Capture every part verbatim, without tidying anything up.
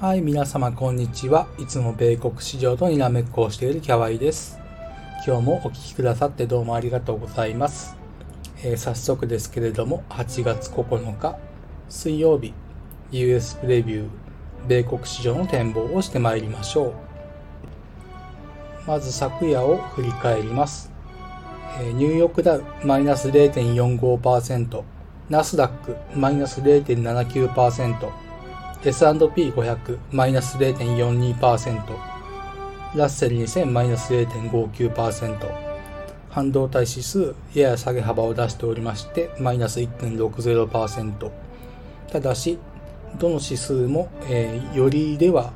はい、皆様こんにちは。いつも米国市場とにらめっこをしているキャワイです。今日もお聞きくださってどうもありがとうございます。えー、早速ですけれどもはちがつここのか水曜日 ユーエス プレビュー米国市場の展望をしてまいりましょう。まず昨夜を振り返ります。えー、ニューヨークダウマイナス ゼロてんよんごパーセント、 ナスダックマイナス ゼロてんななきゅうパーセント、エスアンドピーごひゃく マイナス ゼロてんよんにパーセント、 ラッセルにせんマイナス ゼロてんごきゅうパーセント、 半導体指数やや下げ幅を出しておりましてマイナス いってんろくゼロパーセント、 ただしどの指数も、えー、よりでは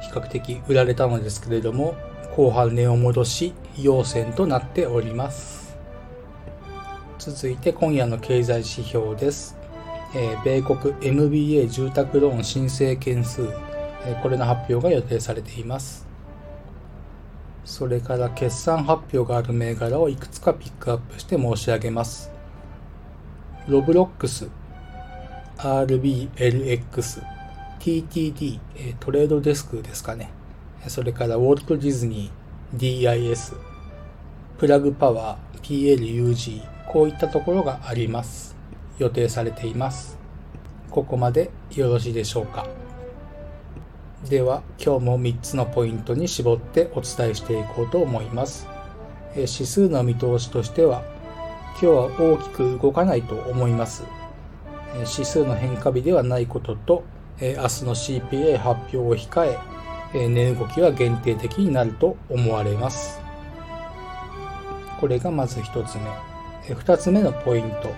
比較的売られたのですけれども、後半値を戻し陽線となっております。続いて今夜の経済指標です。えー、米国 エムビーエー 住宅ローン申請件数、えー、これの発表が予定されています。それから決算発表がある銘柄をいくつかピックアップして申し上げます。ロブロックス、 アールビーエルエックス、 ティーティーディー、 トレードデスクですかね。それからウォルト・ディズニー、 ディス、 プラグパワー、 ピーエルユージー、 こういったところがあります。予定されています。ここまでよろしいでしょうか。では今日もみっつのポイントに絞ってお伝えしていこうと思います。え指数の見通しとしては今日は大きく動かないと思います。え指数の変化日ではないことと、え明日の シーピーアイ 発表を控え、え値動きは限定的になると思われます。これがまずひとつめ。えふたつめのポイント、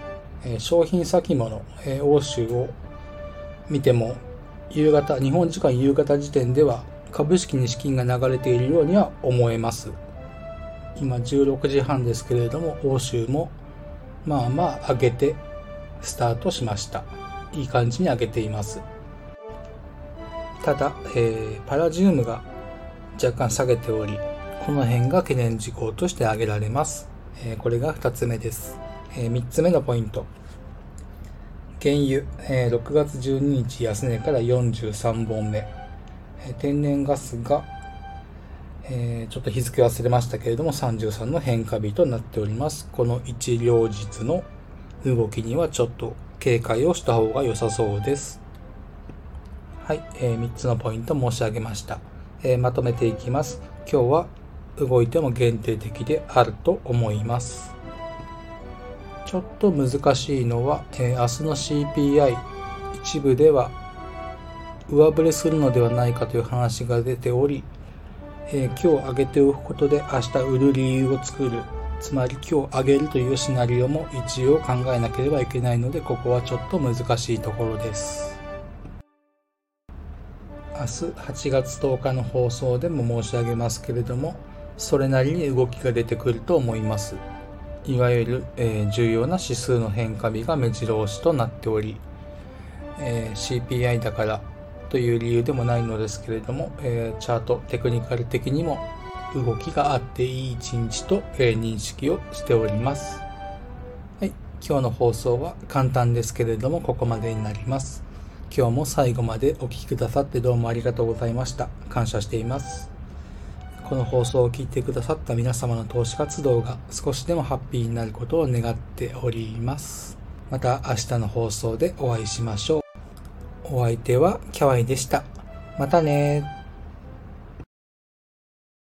商品先物、欧州を見ても夕方、日本時間夕方時点では株式に資金が流れているようには思えます。今じゅうろくじはんですけれども、欧州もまあまあ上げてスタートしました。いい感じに上げています。ただ、えー、パラジウムが若干下げており、この辺が懸念事項として挙げられます。えー、これがふたつめです。えー、みっつめのポイント、原油、えー、ろくがつじゅうににち安値からよんじゅうさんぼんめ、えー、天然ガスが、えー、ちょっと日付忘れましたけれどもさんじゅうさんの変化日となっております。この一両日の動きにはちょっと警戒をした方が良さそうです。はい、えー、みっつのポイント申し上げました。えー、まとめていきます。今日は動いても限定的であると思います。ちょっと難しいのは、えー、明日の シーピーアイ 一部では上振れするのではないかという話が出ており、えー、今日上げておくことで明日売る理由を作る、つまり今日上げるというシナリオも一応考えなければいけないので、ここはちょっと難しいところです。明日はちがつとおかの放送でも申し上げますけれども、それなりに動きが出てくると思います。いわゆる、えー、重要な指数の変化日が目白押しとなっており、えー、シーピーアイ だからという理由でもないのですけれども、えー、チャートテクニカル的にも動きがあっていい一日と、えー、認識をしております。はい、今日の放送は簡単ですけれどもここまでになります。今日も最後までお聞きくださってどうもありがとうございました。感謝しています。この放送を聞いてくださった皆様の投資活動が少しでもハッピーになることを願っております。また明日の放送でお会いしましょう。お相手はキャワイでした。またねー。